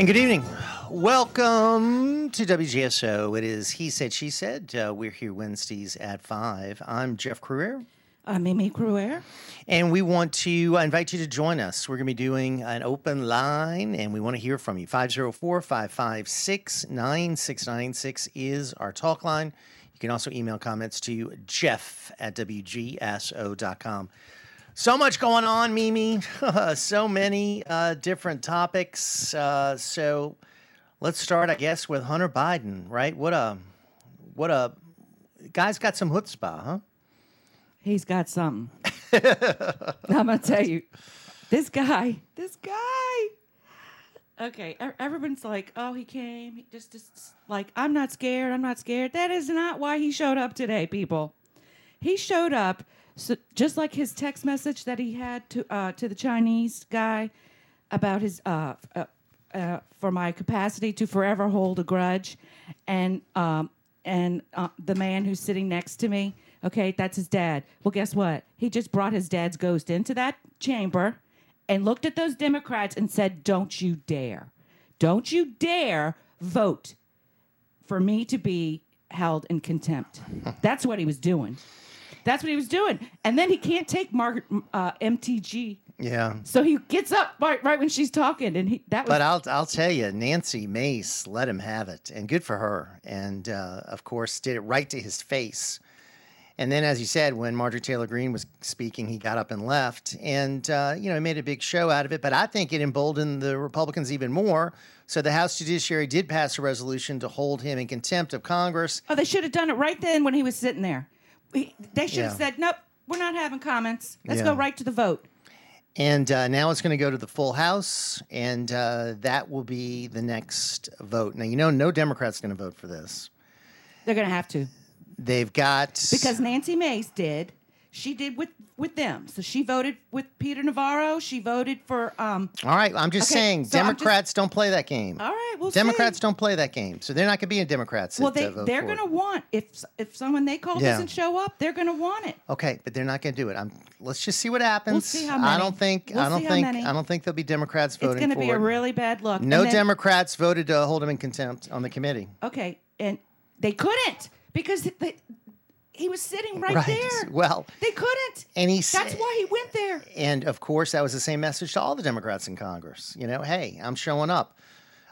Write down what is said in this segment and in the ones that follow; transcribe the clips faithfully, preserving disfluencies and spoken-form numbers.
And good evening. Welcome to W G S O. It is He Said, She Said. Uh, we're here Wednesdays at five. I'm Jeff Crouere. I'm Mimi Crouere. And we want to invite you to join us. We're going to be doing an open line, and we want to hear from you. five oh four, five five six, nine six nine six is our talk line. You can also email comments to Jeff at W G S O dot com. So much going on, Mimi. So many uh, different topics. Uh, so let's start, I guess, with Hunter Biden, right? What a, what a, guy's got some chutzpah, huh? He's got something. I'm going to tell you, this guy, this guy. Okay, everyone's like, oh, he came. He just, just like, I'm not scared. I'm not scared. That is not why he showed up today, people. He showed up. So just like his text message that he had to uh, to the Chinese guy about his uh, uh, uh, for my capacity to forever hold a grudge, and um, and uh, the man who's sitting next to me, okay, that's his dad. Well, guess what? He just brought his dad's ghost into that chamber and looked at those Democrats and said, "Don't you dare, don't you dare vote for me to be held in contempt." That's what he was doing. That's what he was doing. And then he can't take Margaret, uh, M T G. Yeah. So he gets up right, right when she's talking. and he, that was. But I'll I'll tell you, Nancy Mace let him have it. And good for her. And, uh, of course, did it right to his face. And then, as you said, when Marjorie Taylor Greene was speaking, he got up and left. And, uh, you know, he made a big show out of it. But I think it emboldened the Republicans even more. So the House Judiciary did pass a resolution to hold him in contempt of Congress. Oh, they should have done it right then when he was sitting there. We, they should have yeah. said, nope, we're not having comments. Let's yeah. go right to the vote. And uh, now it's going to go to the full House, and uh, that will be the next vote. Now, you know, no Democrat's going to vote for this. They're going to have to. They've got... Because Nancy Mace did. She did with, with them. So she voted with Peter Navarro. She voted for... Um... All right, I'm just okay, saying, so Democrats just... don't play that game. All right, we'll Democrats see. don't play that game. So they're not going to be in Democrats. Well, they, they're going to want... If if someone they call yeah. doesn't show up, they're going to want it. Okay, but they're not going to do it. I'm, let's just see what happens. We'll see how many. I don't think, we'll I don't think, I don't think there'll be Democrats voting for it. It's going to be a really bad look. No then, Democrats voted to hold him in contempt on the committee. Okay, and they couldn't because... They, He was sitting right, right there. Well, they couldn't. And he That's why he went there. And, of course, that was the same message to all the Democrats in Congress. You know, hey, I'm showing up.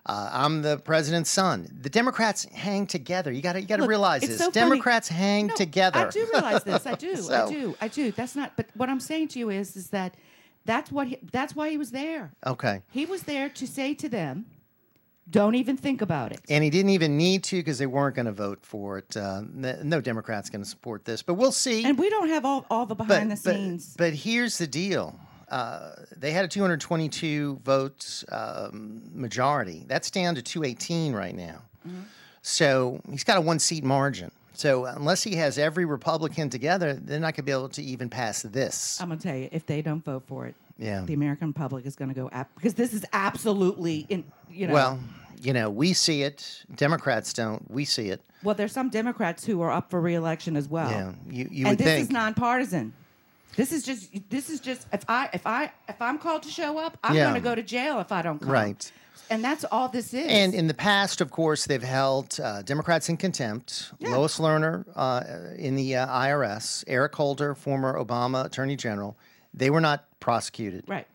Uh, I'm the president's son. The Democrats hang together. You got to you got to realize this. So Democrats funny. hang no, together. I do realize this. I do. so, I do. I do. That's not. But what I'm saying to you is, is that that's what he, that's why he was there. Okay. He was there to say to them, don't even think about it. And he didn't even need to because they weren't going to vote for it. Uh, no Democrat's going to support this, but we'll see. And we don't have all, all the behind but, the scenes. But, but here's the deal. Uh, they had a two hundred twenty-two vote um, majority. That's down to two eighteen right now. Mm-hmm. So he's got a one-seat margin. So unless he has every Republican together, they're not going to be able to even pass this. I'm going to tell you, if they don't vote for it, yeah. the American public is going to go ab- because this is absolutely in, you know. Well, you know, we see it. Democrats don't. We see it. Well, there's some Democrats who are up for re-election as well. Yeah, you, you and would this think. is nonpartisan. This is just. This is just. If I, if I, if I'm called to show up, I'm yeah. going to go to jail if I don't come. Right. And that's all this is. And in the past, of course, they've held uh, Democrats in contempt. Yeah. Lois Lerner uh, in the uh, I R S. Eric Holder, former Obama Attorney General. They were not prosecuted. Right.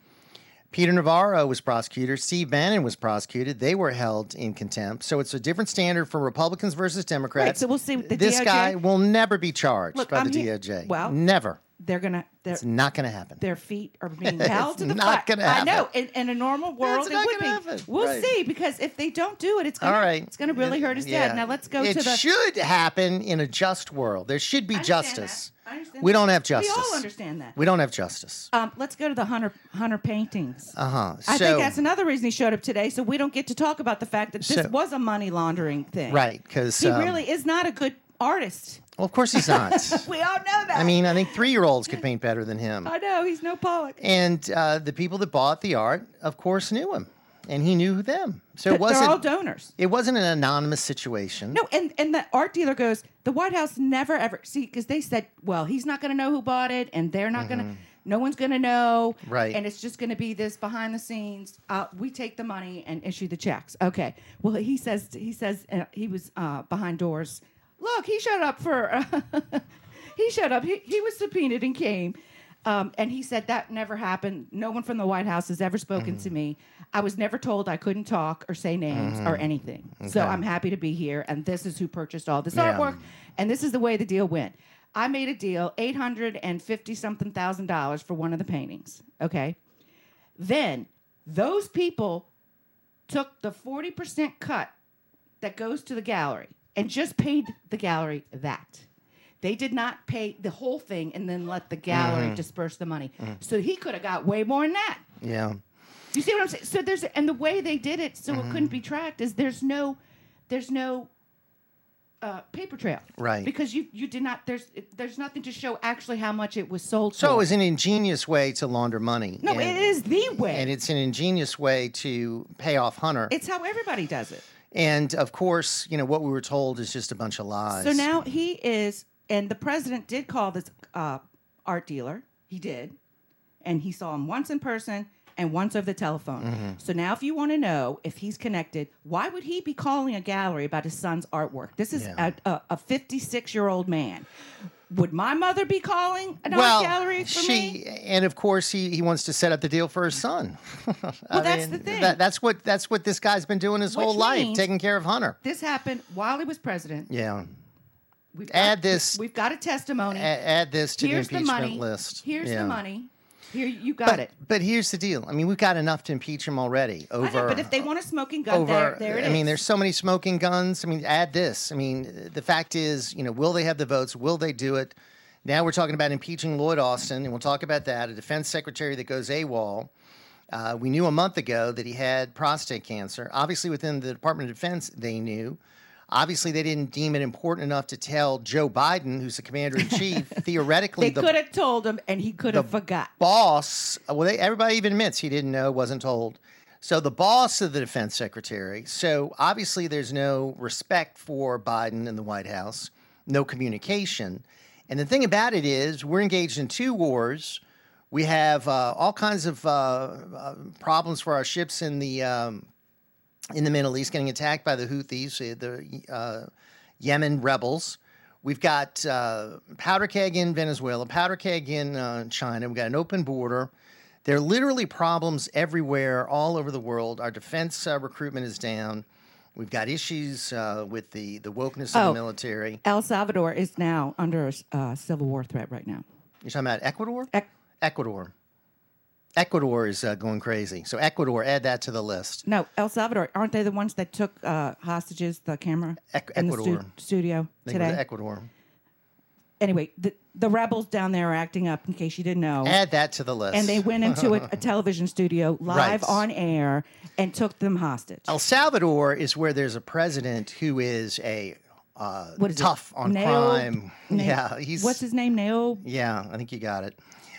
Peter Navarro was prosecuted. Steve Bannon was prosecuted. They were held in contempt. So it's a different standard for Republicans versus Democrats. Right, so we'll see. With the this D O J. Guy will never be charged Look, by I'm the he- D O J. Well, never. They're gonna. They're, it's not gonna happen. Their feet are being held to the fire. Not gonna happen. I know. In, in a normal world, it would be. Happen. We'll right. see because if they don't do it, it's gonna. All right. It's gonna really it, hurt his yeah. dad. Now let's go it to the. It should happen in a just world. There should be I justice. I we that. don't have justice. We all understand that. We don't have justice. Um, let's go to the Hunter Hunter paintings. Uh huh. So, I think that's another reason he showed up today. So we don't get to talk about the fact that this so, was a money laundering thing. Right. Because he um, really is not a good artist. Well, of course he's not. We all know that. I mean, I think three-year-olds could paint better than him. I know. He's no Pollock. And uh, the people that bought the art, of course, knew him. And he knew them. So Th- it wasn't, they're all donors. It wasn't an anonymous situation. No, and, and the art dealer goes, the White House never, ever... See, because they said, well, he's not going to know who bought it, and they're not mm-hmm. going to... No one's going to know. Right. And it's just going to be this behind the scenes. Uh, we take the money and issue the checks. Okay. Well, he says he says uh, he was uh, behind doors. Look, he showed up for uh, he showed up. He, he was subpoenaed and came. Um, and he said that never happened. No one from the White House has ever spoken mm. to me. I was never told I couldn't talk or say names mm. or anything. Okay. So I'm happy to be here. And this is who purchased all this yeah. artwork. And this is the way the deal went. I made a deal, eight hundred fifty something thousand dollars for one of the paintings. Okay. Then those people took the forty percent cut that goes to the gallery and just paid the gallery that. They did not pay the whole thing and then let the gallery mm-hmm. disperse the money. Mm-hmm. So he could have got way more than that. Yeah. You see what I'm saying? So there's and the way they did it so mm-hmm. it couldn't be tracked is there's no there's no uh, paper trail. Right. Because you, you did not there's there's nothing to show actually how much it was sold so for. So it was an ingenious way to launder money. No, and, it is the way. And it's an ingenious way to pay off Hunter. It's how everybody does it. And of course, you know, what we were told is just a bunch of lies. So now he is And the president did call this uh, art dealer. He did. And he saw him once in person and once over the telephone. Mm-hmm. So now if you want to know if he's connected, why would he be calling a gallery about his son's artwork? This is yeah. a, a, a fifty-six-year-old man. Would my mother be calling an well, art gallery for she, me? And, of course, he, he wants to set up the deal for his son. well, I that's mean, the thing. That, that's, what, that's what this guy's been doing his Which whole life, taking care of Hunter. This happened while he was president. Yeah. We've add got, this. We've got a testimony. Add, add this to here's the impeachment the list. Here's yeah. the money. Here you got but, it. But here's the deal. I mean, we've got enough to impeach him already. Over. I know, but if they want a smoking gun, over, there, there it I is. I mean, there's so many smoking guns. I mean, add this. I mean, the fact is, you know, will they have the votes? Will they do it? Now we're talking about impeaching Lloyd Austin, and we'll talk about that. A defense secretary that goes AWOL. Uh, we knew a month ago that he had prostate cancer. Obviously, within the Department of Defense, they knew. Obviously, they didn't deem it important enough to tell Joe Biden, who's the commander-in-chief, theoretically. They the, could have told him, and he could have forgot. Boss, well, they, everybody even admits he didn't know, wasn't told. So the boss of the defense secretary. So obviously, there's no respect for Biden in the White House, no communication. And the thing about it is we're engaged in two wars. We have uh, all kinds of uh, uh, problems for our ships in the um in the Middle East, getting attacked by the Houthis, the uh, Yemen rebels. We've got uh, powder keg in Venezuela, powder keg in uh, China. We've got an open border. There are literally problems everywhere, all over the world. Our defense uh, recruitment is down. We've got issues uh, with the, the wokeness oh, of the military. El Salvador is now under a uh, civil war threat right now. You're talking about Ecuador? Ec- Ecuador. Ecuador is uh, going crazy. So Ecuador, add that to the list. No, El Salvador. Aren't they the ones that took uh, hostages, the camera, e- in Ecuador. the stu- studio they today? Ecuador. Anyway, the, the rebels down there are acting up, in case you didn't know. Add that to the list. And they went into a, a television studio, live right. on air, and took them hostage. El Salvador is where there's a president who is a uh, what is tough it? on Nail, crime. Nail, yeah, he's What's his name, Nail? Yeah, I think you got it.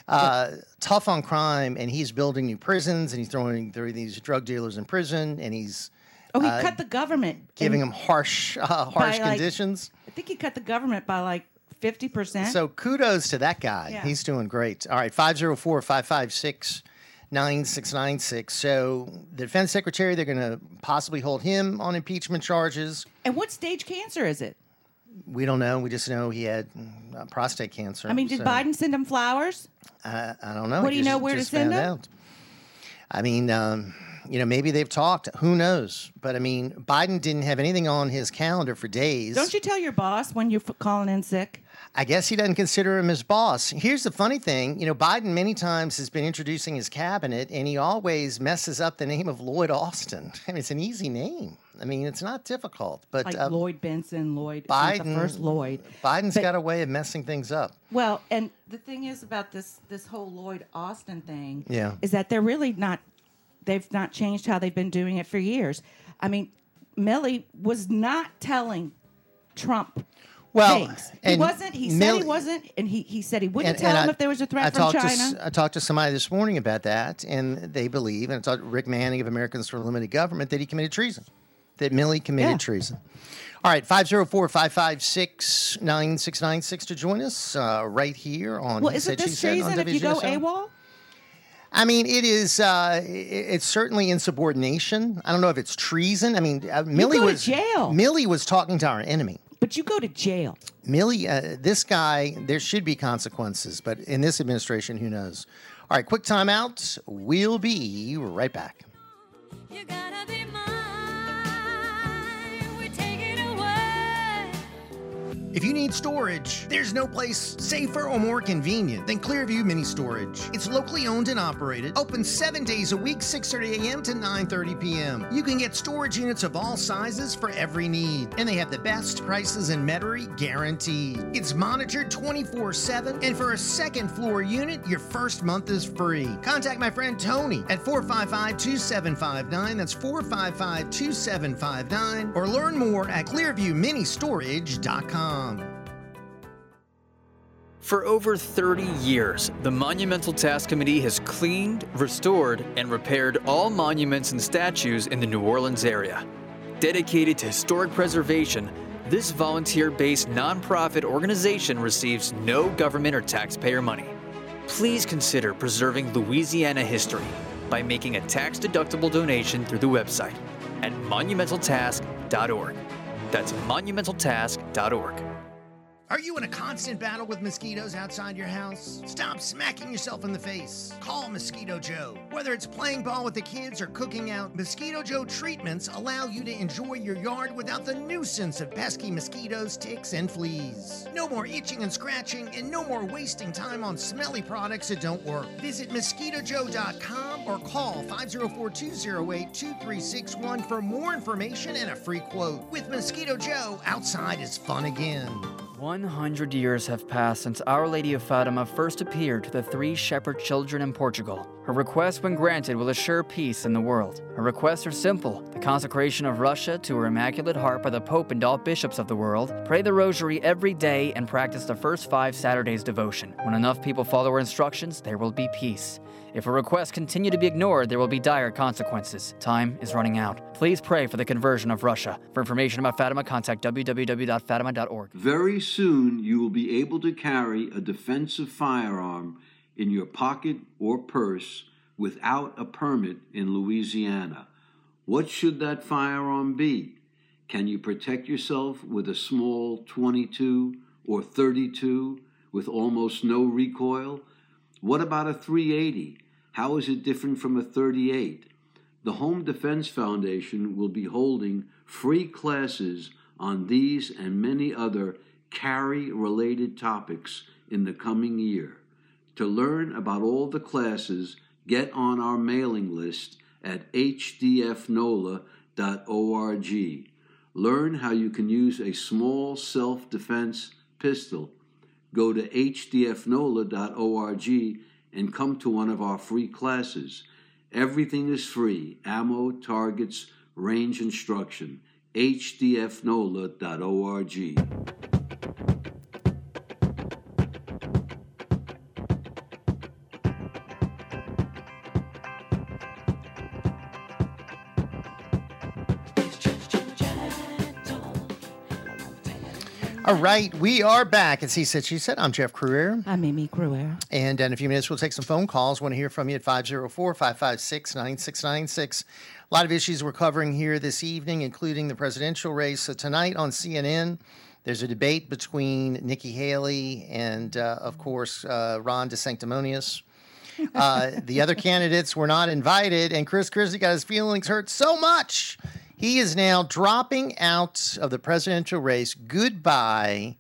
Uh, tough on crime, and he's building new prisons, and he's throwing through these drug dealers in prison, and he's oh, he uh, cut the government, giving them harsh, uh, harsh conditions. Like, I think he cut the government by like fifty percent. So kudos to that guy. Yeah. He's doing great. All right, five zero four, five five six, nine six nine six. So the defense secretary, they're going to possibly hold him on impeachment charges. And what stage cancer is it? We don't know. We just know he had uh, prostate cancer. I mean, did so. Biden send him flowers? Uh, I don't know. What do you know where to send them? Out. I mean, um, you know, maybe they've talked. Who knows? But, I mean, Biden didn't have anything on his calendar for days. Don't you tell your boss when you're f- calling in sick? I guess he doesn't consider him his boss. Here's the funny thing. You know, Biden many times has been introducing his cabinet, and he always messes up the name of Lloyd Austin. I mean, it's an easy name. I mean, it's not difficult. But like uh, Lloyd Benson, Lloyd, Biden, the first Lloyd. Biden's but, got a way of messing things up. Well, and the thing is about this this whole Lloyd Austin thing yeah. is that they're really not, they've not changed how they've been doing it for years. I mean, Milley was not telling Trump Well, things. He wasn't. He Mill- said he wasn't, and he, he said he wouldn't and, tell and him I, if there was a threat I from China. To, I talked to somebody this morning about that, and they believe, and I talked to Rick Manning of Americans for Limited Government, that he committed treason. that Millie committed yeah. treason. All right, five oh four, five five six, nine six nine six to join us uh, right here on Well, is it this treason if you go AWOL? I mean, it is, uh, it's certainly insubordination. I don't know if it's treason. I mean, uh, Millie was jail. Millie was talking to our enemy. But you go to jail. Millie, uh, this guy, there should be consequences. But in this administration, who knows? All right, quick timeout. We'll be right back. You gotta be mine. We take it away. If you need storage, there's no place safer or more convenient than Clearview Mini Storage. It's locally owned and operated, open seven days a week, six thirty a.m. to nine thirty p.m. You can get storage units of all sizes for every need, and they have the best prices in Metairie guaranteed. It's monitored twenty-four seven, and for a second floor unit, your first month is free. Contact my friend Tony at four five five, two seven five nine, that's four five five, two seven five nine, or learn more at clearview mini storage dot com. For over thirty years, the Monumental Task Committee has cleaned, restored, and repaired all monuments and statues in the New Orleans area. Dedicated to historic preservation, this volunteer-based nonprofit organization receives no government or taxpayer money. Please consider preserving Louisiana history by making a tax-deductible donation through the website at monumental task dot org. That's monumental task dot org. Are you in a constant battle with mosquitoes outside your house? Stop smacking yourself in the face. Call Mosquito Joe. Whether it's playing ball with the kids or cooking out, Mosquito Joe treatments allow you to enjoy your yard without the nuisance of pesky mosquitoes, ticks, and fleas. No more itching and scratching, and no more wasting time on smelly products that don't work. Visit mosquito joe dot com or call five oh four, two oh eight, two three six one for more information and a free quote. With Mosquito Joe, outside is fun again. one hundred years have passed since Our Lady of Fatima first appeared to the three shepherd children in Portugal. Her request, when granted, will assure peace in the world. Her requests are simple: the consecration of Russia to her Immaculate Heart by the Pope and all bishops of the world, pray the Rosary every day, and practice the first five Saturdays devotion. When enough people follow her instructions, there will be peace. If her requests continue to be ignored, there will be dire consequences. Time is running out. Please pray for the conversion of Russia. For information about Fatima, contact w w w dot fatima dot org. Very soon, you will be able to carry a defensive firearm in your pocket or purse without a permit in Louisiana. What should that firearm be? Can you protect yourself with a small twenty-two or thirty-two with almost no recoil? What about a three eighty? How is it different from a thirty-eight? The Home Defense Foundation will be holding free classes on these and many other carry-related topics in the coming year. To learn about all the classes, get on our mailing list at h d f n o l a dot org. Learn how you can use a small self-defense pistol. Go to h d f n o l a dot org and come to one of our free classes. Everything is free: ammo, targets, range instruction. h d f n o l a dot org. All right, we are back. It's He Said, She Said. I'm Jeff Crouere. I'm Mimi Crouere. And in a few minutes, we'll take some phone calls. Want to hear from you at five oh four, five five six, nine six nine six. A lot of issues we're covering here this evening, including the presidential race. So tonight on C N N, there's a debate between Nikki Haley and, uh, of course, uh, Ron DeSantis. Uh, the other candidates were not invited, and Chris Christie got his feelings hurt so much. He is now dropping out of the presidential race. Goodbye,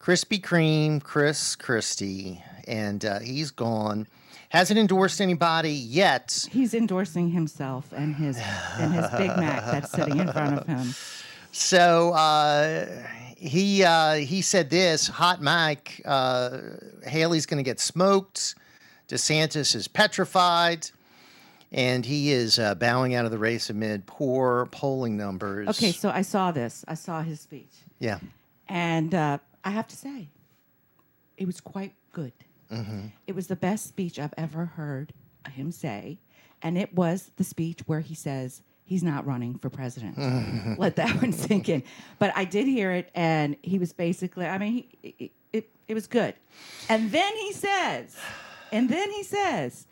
Krispy Kreme, Chris Christie. And uh, he's gone. Hasn't endorsed anybody yet. He's endorsing himself and his and his Big Mac that's sitting in front of him. So uh, he uh, he said this: hot mic, uh, Haley's going to get smoked. DeSantis is petrified. And he is uh, bowing out of the race amid poor polling numbers. Okay, so I saw this. I saw his speech. Yeah. And uh, I have to say, it was quite good. Mm-hmm. It was the best speech I've ever heard him say. And it was the speech where he says he's not running for president. Let that one sink in. But I did hear it, and he was basically, I mean, he, it, it, it was good. And then he says, and then he says,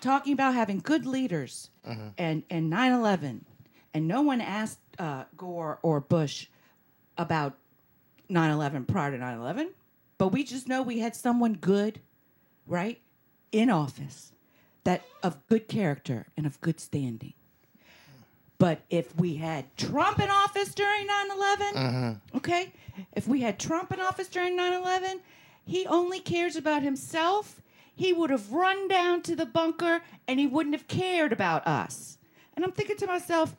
talking about having good leaders uh-huh. and, and nine eleven, and no one asked uh, Gore or Bush about nine eleven prior to nine eleven, but we just know we had someone good, right, in office, that of good character and of good standing. But if we had Trump in office during nine eleven, uh-huh. okay, if we had Trump in office during nine eleven, he only cares about himself. He would have run down to the bunker, and he wouldn't have cared about us. And I'm thinking to myself,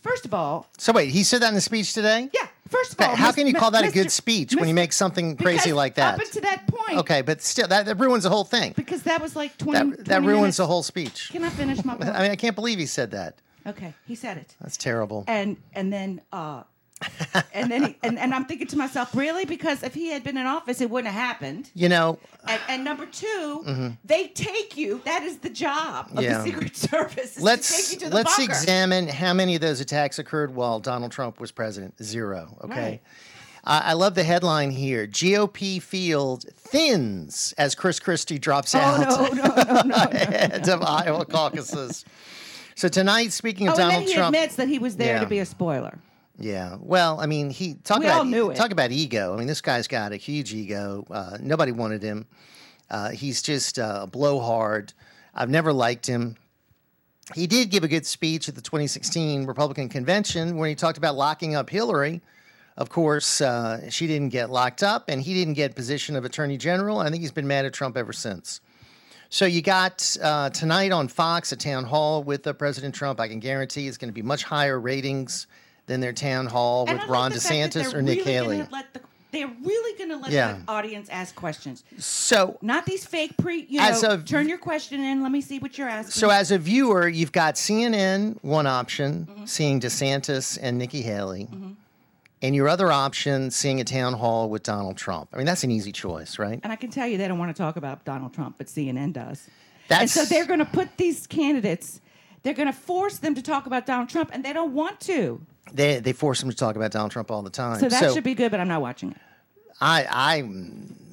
first of all... So wait, he said that in the speech today? Yeah. First of all, how can you call that a good speech when you make something crazy like that? Up to that point. Okay, but still, that, that ruins the whole thing. Because that was like twenty That, that ruins the whole speech. Can I finish my point? I mean, I can't believe he said that. Okay, he said it. That's terrible. And and then uh, and then he, and, and I'm thinking to myself, really? Because if he had been in office, it wouldn't have happened. You know. And, and number two, mm-hmm. they take you. That is the job of yeah. the Secret Service. Is let's to take you to the let's bunker. Examine how many of those attacks occurred while Donald Trump was president. Zero. Okay. Right. Uh, I love the headline here. G O P field thins as Chris Christie drops oh, out no, no, no, no, no, heads no, no, of no, Iowa no, caucuses. No. So tonight, speaking of oh, Donald Trump... Oh, and then he Trump, admits that he was there yeah. to be a spoiler. Yeah. Well, I mean, he... Talk we about, all knew it. Talk about ego. I mean, this guy's got a huge ego. Uh, nobody wanted him. Uh, he's just uh, a blowhard. I've never liked him. He did give a good speech at the twenty sixteen Republican convention where he talked about locking up Hillary. Of course, uh, she didn't get locked up, and he didn't get position of attorney general. I think he's been mad at Trump ever since. So you got uh, tonight on Fox, a town hall with uh, President Trump. I can guarantee it's going to be much higher ratings than their town hall with Ron DeSantis or Nikki Haley. They're really going to let yeah. the audience ask questions. So not these fake pre, you know, a, turn your question in. Let me see what you're asking. So as a viewer, you've got C N N, one option, mm-hmm. seeing DeSantis and Nikki Haley. Mm-hmm. And your other option, seeing a town hall with Donald Trump. I mean, that's an easy choice, right? And I can tell you they don't want to talk about Donald Trump, but C N N does. That's... And so they're going to put these candidates, they're going to force them to talk about Donald Trump, and they don't want to. They they force them to talk about Donald Trump all the time. So that so should be good, but I'm not watching it. I I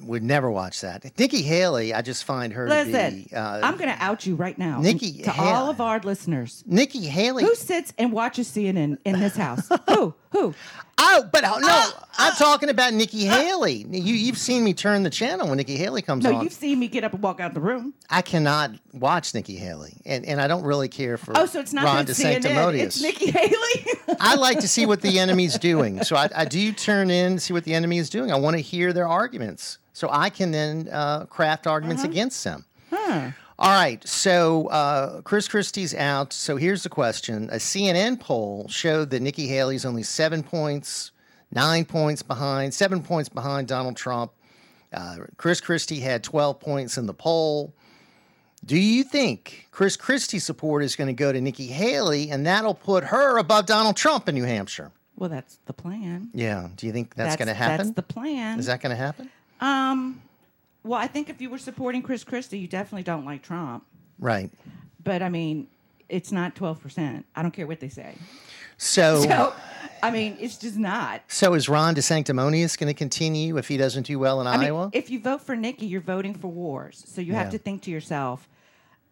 would never watch that. Nikki Haley, I just find her Listen, to be... Uh, I'm going to out you right now Nikki to Haley. All of our listeners. Nikki Haley. Who sits and watches C N N in this house? Who? Who? Oh, but no, uh, I'm uh, talking about Nikki uh, Haley. You, you've seen me turn the channel when Nikki Haley comes no, on. No, you've seen me get up and walk out the room. I cannot watch Nikki Haley, and, and I don't really care for oh, so it's not Ron DeSantis. It's Nikki Haley? I like to see what the enemy's doing. So I, I do turn in to see what the enemy is doing. I want to hear their arguments. So I can then uh, craft arguments uh-huh. against them. Huh. All right, so uh, Chris Christie's out. So here's the question. A C N N poll showed that Nikki Haley's only seven points, nine points behind, seven points behind Donald Trump. Uh, Chris Christie had twelve points in the poll. Do you think Chris Christie's support is going to go to Nikki Haley, and that'll put her above Donald Trump in New Hampshire? Well, that's the plan. Yeah. Do you think that's, that's going to happen? That's the plan. Is that going to happen? Um... Well, I think if you were supporting Chris Christie, you definitely don't like Trump. Right. But, I mean, it's not twelve percent. I don't care what they say. So, so I mean, it's just not. So is Ron DeSanctimonious going to continue if he doesn't do well in I Iowa? Mean, if you vote for Nikki, you're voting for wars. So you yeah. have to think to yourself,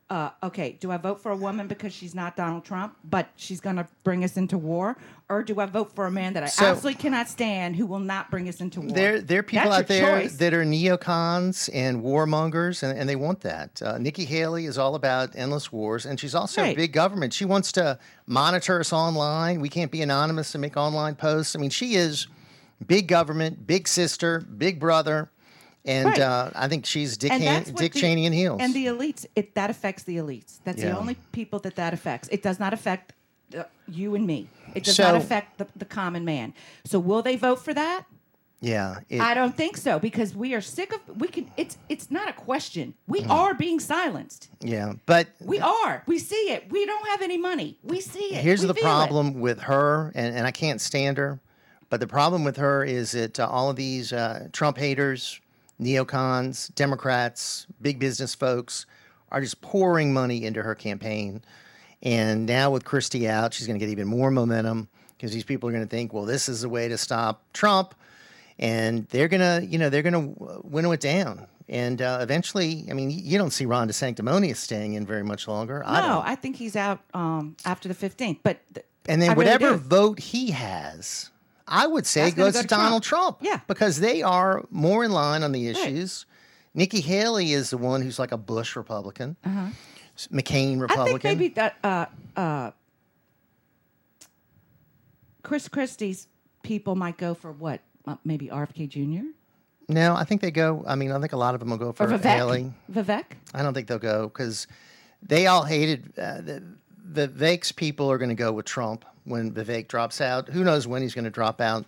uh, okay, do I vote for a woman because she's not Donald Trump, but she's going to bring us into war? Or do I vote for a man that I so, absolutely cannot stand who will not bring us into war? There, there are people That's out there choice. That are neocons and warmongers, and, and they want that. Uh, Nikki Haley is all about endless wars, and she's also right. big government. She wants to monitor us online. We can't be anonymous and make online posts. I mean, she is big government, big sister, big brother. And right. uh, I think she's Dick, Han- Dick the, Cheney in heels. And the elites, it, that affects the elites. That's yeah. the only people that that affects. It does not affect the, you and me. It does so, not affect the, the common man. So will they vote for that? Yeah. It, I don't think so because we are sick of, we can. It's it's not a question. We mm. are being silenced. Yeah, but. We are. We see it. We don't have any money. We see it. Here's we the problem it. with her, and, and I can't stand her, but the problem with her is that uh, all of these uh, Trump haters, neocons, Democrats, big business folks are just pouring money into her campaign. And now with Christie out, she's going to get even more momentum because these people are going to think, well, this is a way to stop Trump. And they're going to, you know, they're going to winnow it down. And uh, eventually, I mean, you don't see Ron DeSantis staying in very much longer. I no, don't. I think he's out um, after the fifteenth. But th- and then I whatever really vote he has, I would say goes go to, to Donald Trump. Trump. Yeah, because they are more in line on the issues. Right. Nikki Haley is the one who's like a Bush Republican, uh-huh. McCain Republican. I think maybe that uh, uh, Chris Christie's people might go for what? Uh, maybe R F K Junior No, I think they go. I mean, I think a lot of them will go for Vivek. Haley. Vivek? I don't think they'll go because they all hated uh, the, Vivek's people are going to go with Trump when Vivek drops out. Who knows when he's going to drop out?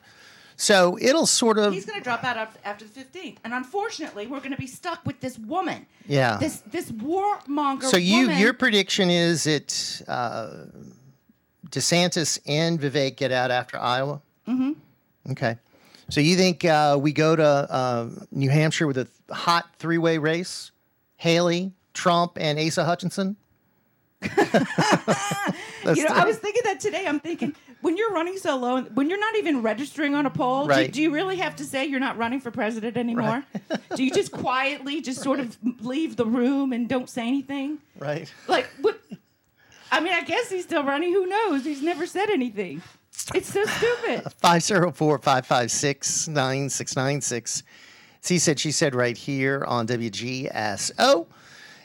So it'll sort of. He's going to drop out after the fifteenth, and unfortunately, we're going to be stuck with this woman. Yeah. This this warmonger. So you woman. Your prediction is that uh, DeSantis and Vivek get out after Iowa. Mm-hmm. Okay. So you think uh, we go to uh, New Hampshire with a th- hot three-way race? Haley, Trump, and Asa Hutchinson? you know, the- I was thinking that today. I'm thinking, when you're running so low, when you're not even registering on a poll, right. do, do you really have to say you're not running for president anymore? Right. Do you just quietly just right. sort of leave the room and don't say anything? Right. Like, what? I mean, I guess he's still running. Who knows? He's never said anything. It's so stupid. five oh four, five five six, nine six nine six. It's He Said, She Said right here on W G S O.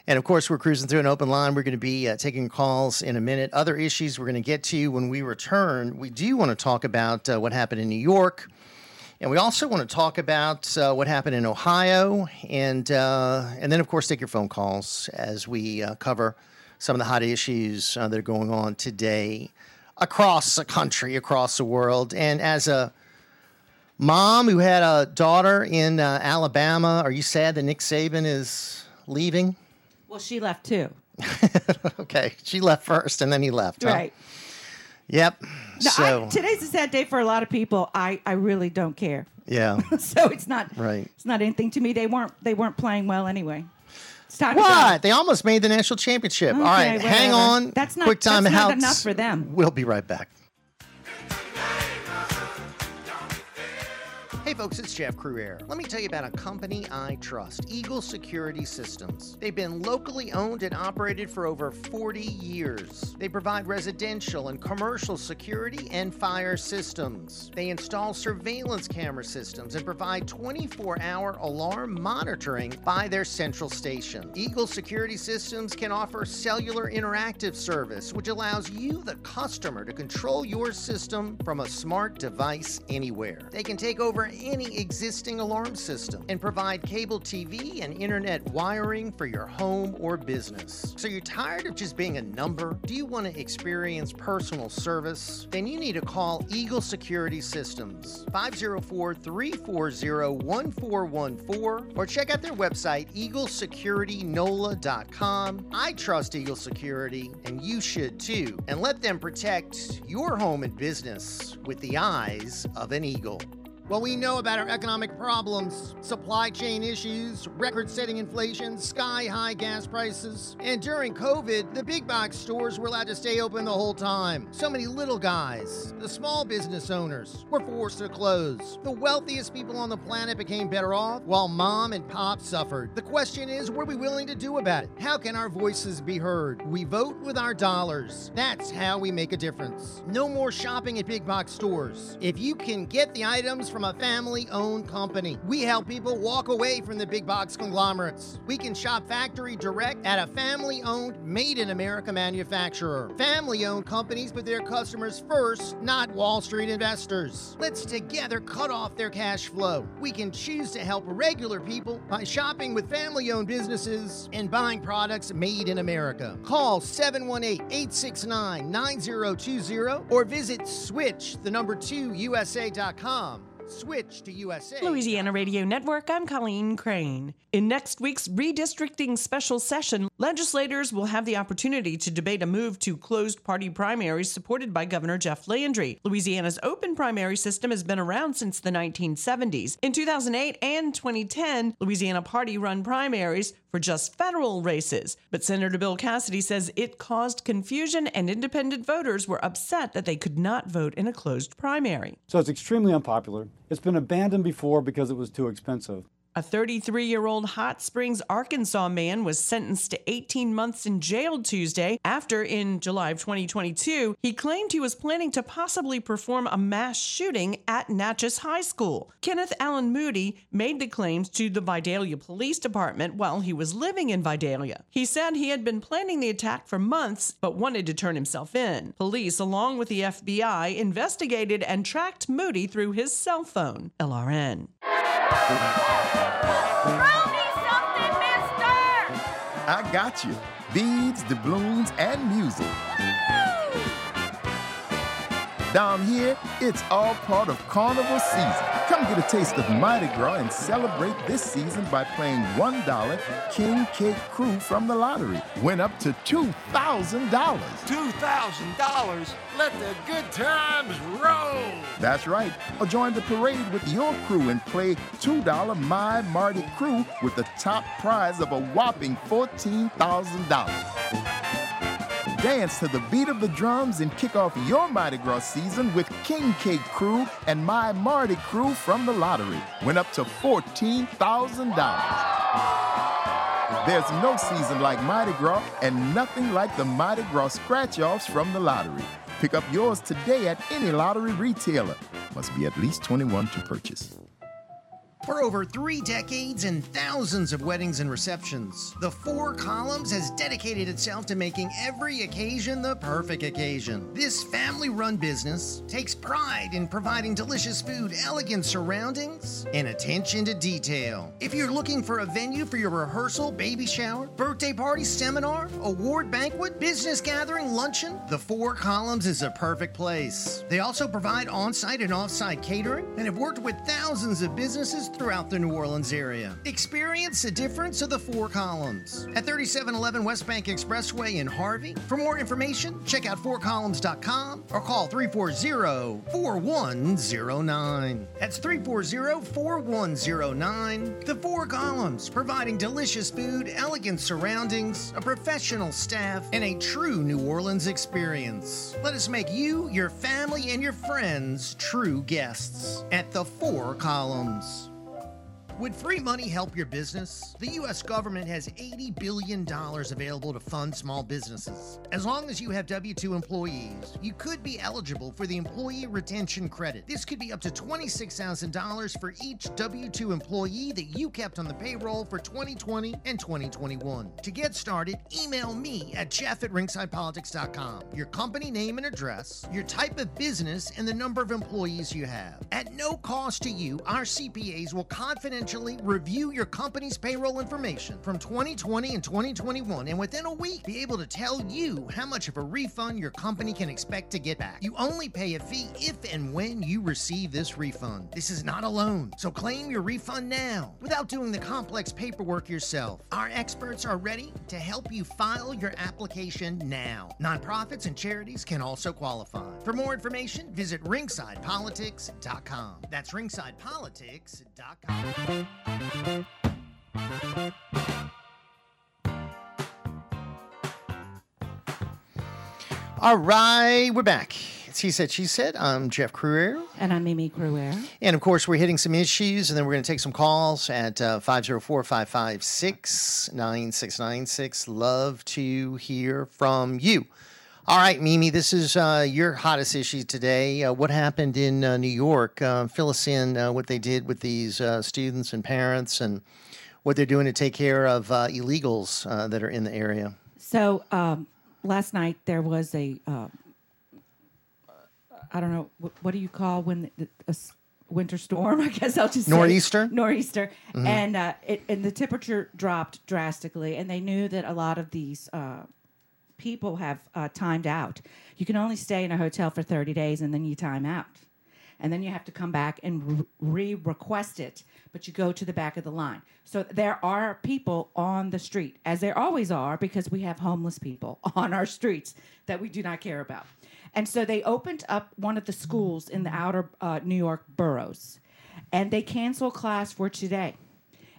And, of course, we're cruising through an open line. We're going to be uh, taking calls in a minute. Other issues we're going to get to when we return. We do want to talk about uh, what happened in New York. And we also want to talk about uh, what happened in Ohio. And, uh, and then, of course, take your phone calls as we uh, cover some of the hot issues uh, that are going on today across the country, across the world. And as a mom who had a daughter in uh, Alabama, are you sad that Nick Saban is leaving? Well, she left too. Okay. She left first and then he left. Right. Huh? Yep. No, so I, today's a sad day for a lot of people. I, I really don't care. Yeah. So it's not right. It's not anything to me. They weren't they weren't playing well anyway. What? They almost made the national championship. Okay, all right, whatever. Hang on. That's not, Quick time that's not enough for them. We'll be right back. Hey, folks, it's Jeff Crouere. Let me tell you about a company I trust, Eagle Security Systems. They've been locally owned and operated for over forty years. They provide residential and commercial security and fire systems. They install surveillance camera systems and provide twenty-four hour alarm monitoring by their central station. Eagle Security Systems can offer cellular interactive service, which allows you, the customer, to control your system from a smart device anywhere. They can take over any existing alarm system and provide cable T V and internet wiring for your home or business. So you're tired of just being a number? Do you want to experience personal service? Then you need to call Eagle Security Systems, five oh four, three four zero, one four one four, or check out their website, eagle security nola dot com. I trust Eagle Security, and you should too. And let them protect your home and business with the eyes of an eagle. Well, we know about our economic problems, supply chain issues, record-setting inflation, sky-high gas prices. And during COVID, the big box stores were allowed to stay open the whole time. So many little guys, the small business owners, were forced to close. The wealthiest people on the planet became better off, while mom and pop suffered. The question is, what are we willing to do about it? How can our voices be heard? We vote with our dollars. That's how we make a difference. No more shopping at big box stores. If you can get the items from a family-owned company. We help people walk away from the big box conglomerates. We can shop factory direct at a family-owned, made-in-America manufacturer. Family-owned companies put their customers first, not Wall Street investors. Let's together cut off their cash flow. We can choose to help regular people by shopping with family-owned businesses and buying products made in America. Call seven one eight, eight six nine, nine zero two zero or visit switch the number two U S A dot com. Switch to U S A. Louisiana Radio Network, I'm Colleen Crane. In next week's redistricting special session, legislators will have the opportunity to debate a move to closed party primaries supported by Governor Jeff Landry. Louisiana's open primary system has been around since the nineteen seventies. In two thousand eight and twenty ten, Louisiana party-run primaries for just federal races. But Senator Bill Cassidy says it caused confusion and independent voters were upset that they could not vote in a closed primary. So it's extremely unpopular. It's been abandoned before because it was too expensive. A thirty-three-year-old Hot Springs, Arkansas man was sentenced to eighteen months in jail Tuesday after, in July of twenty twenty-two, he claimed he was planning to possibly perform a mass shooting at Natchez High School. Kenneth Allen Moody made the claims to the Vidalia Police Department while he was living in Vidalia. He said he had been planning the attack for months but wanted to turn himself in. Police, along with the F B I, investigated and tracked Moody through his cell phone. L R N. Throw me something, mister! I got you. Beads, doubloons, and music. Woo! Down here, it's all part of carnival season. Come get a taste of Mardi Gras and celebrate this season by playing one dollar King Cake Crew from the lottery. Win up to two thousand dollars. two thousand dollars? Let the good times roll! That's right. Or join the parade with your crew and play two dollar My Mardi Crew with the top prize of a whopping fourteen thousand dollars. Dance to the beat of the drums and kick off your Mardi Gras season with King Cake Crew and My Mardi Crew from the lottery. Win up to fourteen thousand dollars. There's no season like Mardi Gras and nothing like the Mardi Gras scratch-offs from the lottery. Pick up yours today at any lottery retailer. Must be at least twenty-one to purchase. For over three decades and thousands of weddings and receptions, the Four Columns has dedicated itself to making every occasion the perfect occasion. This family-run business takes pride in providing delicious food, elegant surroundings, and attention to detail. If you're looking for a venue for your rehearsal, baby shower, birthday party, seminar, award banquet, business gathering, luncheon, the Four Columns is a perfect place. They also provide on-site and off-site catering and have worked with thousands of businesses throughout the New Orleans area. Experience the difference of the Four Columns at thirty-seven eleven West Bank Expressway in Harvey. For more information, check out four columns dot com or call three four zero, four one zero nine. That's three four zero, four one zero nine. The Four Columns, providing delicious food, elegant surroundings, a professional staff, and a true New Orleans experience. Let us make you, your family, and your friends true guests at the Four Columns. Would free money help your business? The U S government has eighty billion dollars available to fund small businesses. As long as you have W two employees, you could be eligible for the Employee Retention Credit. This could be up to twenty-six thousand dollars for each W two employee that you kept on the payroll for twenty twenty and twenty twenty-one. To get started, email me at Jeff at ringsidepolitics dot com, your company name and address, your type of business, and the number of employees you have. At no cost to you, our C P As will confidentially review your company's payroll information from twenty twenty and twenty twenty-one, and within a week be able to tell you how much of a refund your company can expect to get back. You only pay a fee if and when you receive this refund. This is not a loan, so claim your refund now without doing the complex paperwork yourself. Our experts are ready to help you file your application now. Nonprofits and charities can also qualify. For more information, visit ringsidepolitics dot com. That's ringsidepolitics dot com. All right, we're back. It's He Said, She Said. I'm Jeff Crouere. And I'm Mimi Crouere. And, of course, we're hitting some issues, and then we're going to take some calls at uh, five oh four, five five six, nine six nine six. Love to hear from you. All right, Mimi, this is uh, your hottest issue today. Uh, what happened in uh, New York? Uh, fill us in uh, what they did with these uh, students and parents and what they're doing to take care of uh, illegals uh, that are in the area. So um, last night there was a, uh, I don't know, what, what do you call when a winter storm? I guess I'll just nor'easter? say nor'easter. Nor'easter. Mm-hmm. And, uh, it, and the temperature dropped drastically, and they knew that a lot of these uh, people have uh, timed out. You can only stay in a hotel for thirty days, and then you time out. and then you have to come back and re-request it, but you go to the back of the line. So there are people on the street, as there always are, because we have homeless people on our streets that we do not care about. And so they opened up one of the schools in the outer uh, New York boroughs, and they canceled class for today.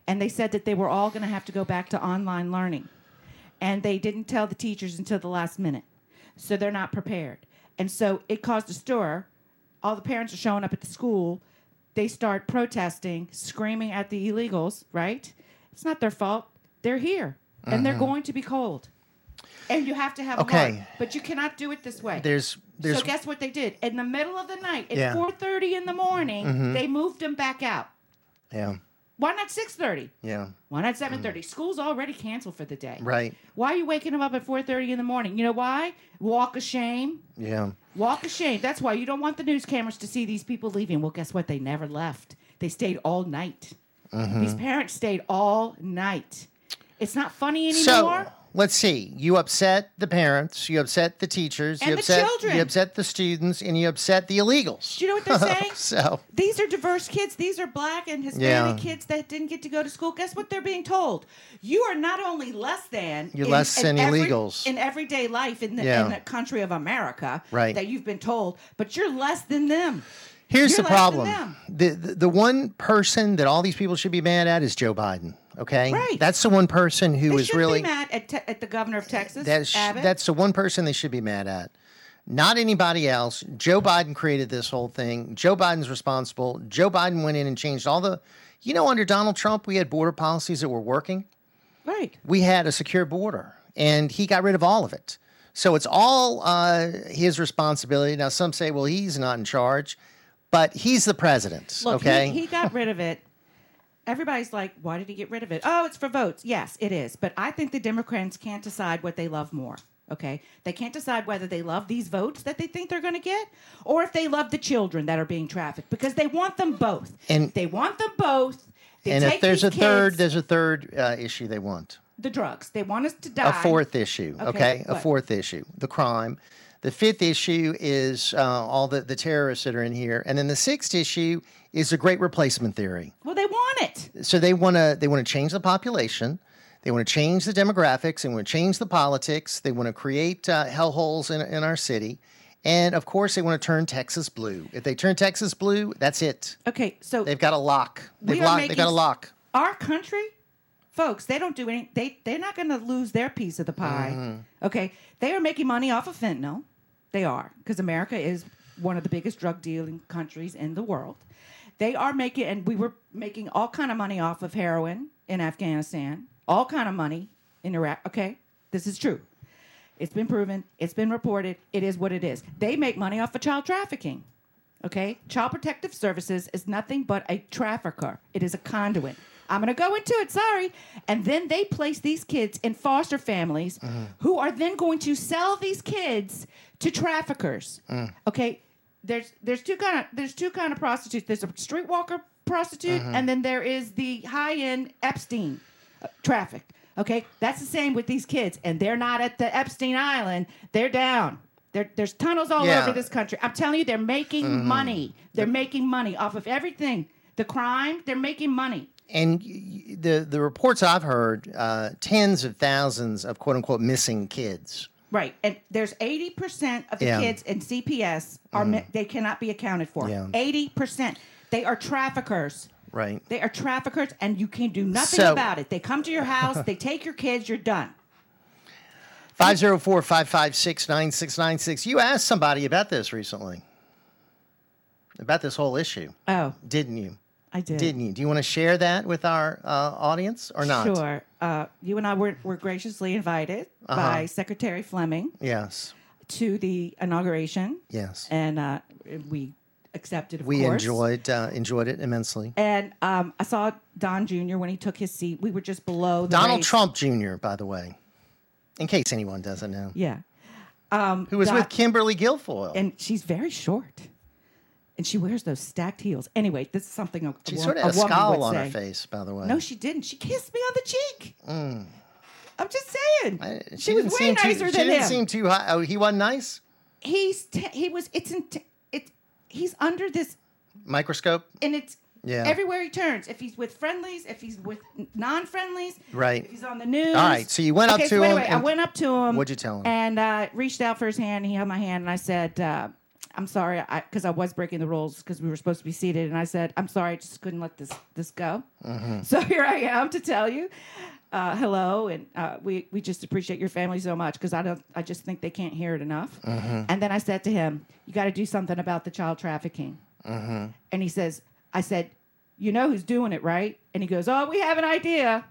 And they said that they were all going to have to go back to online learning. And they didn't tell the teachers until the last minute. So they're not prepared. And so it caused a stir. All the parents are showing up at the school. They start protesting, screaming at the illegals, right? It's not their fault. They're here. And mm-hmm. they're going to be cold. And you have to have okay. a light. But you cannot do it this way. There's, there's... So guess what they did? In the middle of the night, at yeah. four thirty in the morning, mm-hmm. they moved them back out. Yeah. Why not six thirty? Yeah. Why not seven thirty? Mm. School's already canceled for the day. Right. Why are you waking them up at four thirty in the morning? You know why? Walk of shame. Yeah. Walk of shame. That's why you don't want the news cameras to see these people leaving. Well, guess what? They never left. They stayed all night. Mm-hmm. These parents stayed all night. It's not funny anymore. So, let's see. You upset the parents. You upset the teachers. And you the upset, children. You upset the students, and you upset the illegals. Do you know what they're saying? So these are diverse kids. These are black and Hispanic yeah. kids that didn't get to go to school. Guess what they're being told? You are not only less than you're in, less than in illegals every, in everyday life in the, yeah. in the country of America right. that you've been told, but you're less than them. Here's you're the problem: the, the the one person that all these people should be mad at is Joe Biden. Okay, right. That's the one person who they is really be mad at, te- at the governor of Texas. That's that's the one person they should be mad at, not anybody else. Joe Biden created this whole thing. Joe Biden's responsible. Joe Biden went in and changed all the. You know, under Donald Trump, we had border policies that were working. Right. We had a secure border, and he got rid of all of it. So it's all uh, his responsibility. Now, some say, well, he's not in charge, but he's the president. Look, okay, he, he got rid of it. Everybody's like, why did he get rid of it? Oh, it's for votes. Yes, it is. But I think the Democrats can't decide what they love more, okay? They can't decide whether they love these votes that they think they're going to get or if they love the children that are being trafficked because they want them both. And they want them both. They and if there's a kids, third, there's a third uh, issue they want. The drugs. They want us to die. A fourth issue, okay? okay? A fourth issue, the crime. The fifth issue is uh, all the, the terrorists that are in here. And then the sixth issue is the great replacement theory. Well, they want it. So they want to they want to change the population. They want to change the demographics. They want to change the politics. They want to create uh, hellholes in, in our city. And, of course, they want to turn Texas blue. If they turn Texas blue, that's it. Okay, so... They've got a lock. They've, lock, they've got a lock. Our country... Folks, they don't do any... They, they're not going to lose their piece of the pie. Mm-hmm. Okay? They are making money off of fentanyl. They are, because America is one of the biggest drug dealing countries in the world. They are making, and we were making all kind of money off of heroin in Afghanistan, all kind of money in Iraq. Okay, this is true. It's been proven. It's been reported. It is what it is. They make money off of child trafficking. Okay, Child Protective Services is nothing but a trafficker. It is a conduit. I'm going to go into it, sorry. And then they place these kids in foster families mm. who are then going to sell these kids to traffickers. Mm. Okay? There's there's two kind of there's two kind of prostitutes. There's a streetwalker prostitute mm-hmm. and then there is the high-end Epstein uh, trafficked. Okay? That's the same with these kids and they're not at the Epstein Island. They're down. There, there's tunnels all yeah. over this country. I'm telling you, they're making mm-hmm. money. They're, they're making money off of everything. The crime, they're making money. And the the reports I've heard, uh, tens of thousands of quote-unquote missing kids. Right. And there's eighty percent of the yeah. kids in C P S, are mm. mi- they cannot be accounted for. Yeah. eighty percent. They are traffickers. Right. They are traffickers, and you can do nothing so, about it. They come to your house. They take your kids. You're done. five oh four, five five six, nine six nine six. You asked somebody about this recently, about this whole issue. Oh. Didn't you? I did. Didn't you? Do you want to share that with our uh, audience or not? Sure. Uh, you and I were, were graciously invited uh-huh. by Secretary Fleming. Yes. To the inauguration. Yes. And uh, we accepted, of we course. We enjoyed uh, enjoyed it immensely. And um, I saw Don Junior when he took his seat. We were just below the Donald race. Trump Junior, by the way, in case anyone doesn't know. Yeah. Um, Who was Don- with Kimberly Guilfoyle. And she's very short. And she wears those stacked heels. Anyway, this is something a, she a, sort of a, a scowl on say. Her face, by the way. No, she didn't. She kissed me on the cheek. Mm. I'm just saying. I, she, she was way nicer too, than she him. She didn't seem too high. Oh, he wasn't nice? He's t- he was. It's in t- it. He's under this microscope. And it's yeah. everywhere he turns. If he's with friendlies, if he's with non-friendlies, right. if he's on the news. All right, so you went okay, up so to wait, him. Wait, I went up to him. What'd you tell him? And uh, reached out for his hand. And he held my hand, and I said, uh, I'm sorry, because I, I was breaking the rules because we were supposed to be seated. And I said, I'm sorry, I just couldn't let this, this go. Mm-hmm. So here I am to tell you. Uh, hello, and uh, we, we just appreciate your family so much because I don't I just think they can't hear it enough. Mm-hmm. And then I said to him, you got to do something about the child trafficking. Mm-hmm. And he says, I said, you know who's doing it, right? And he goes, oh, we have an idea.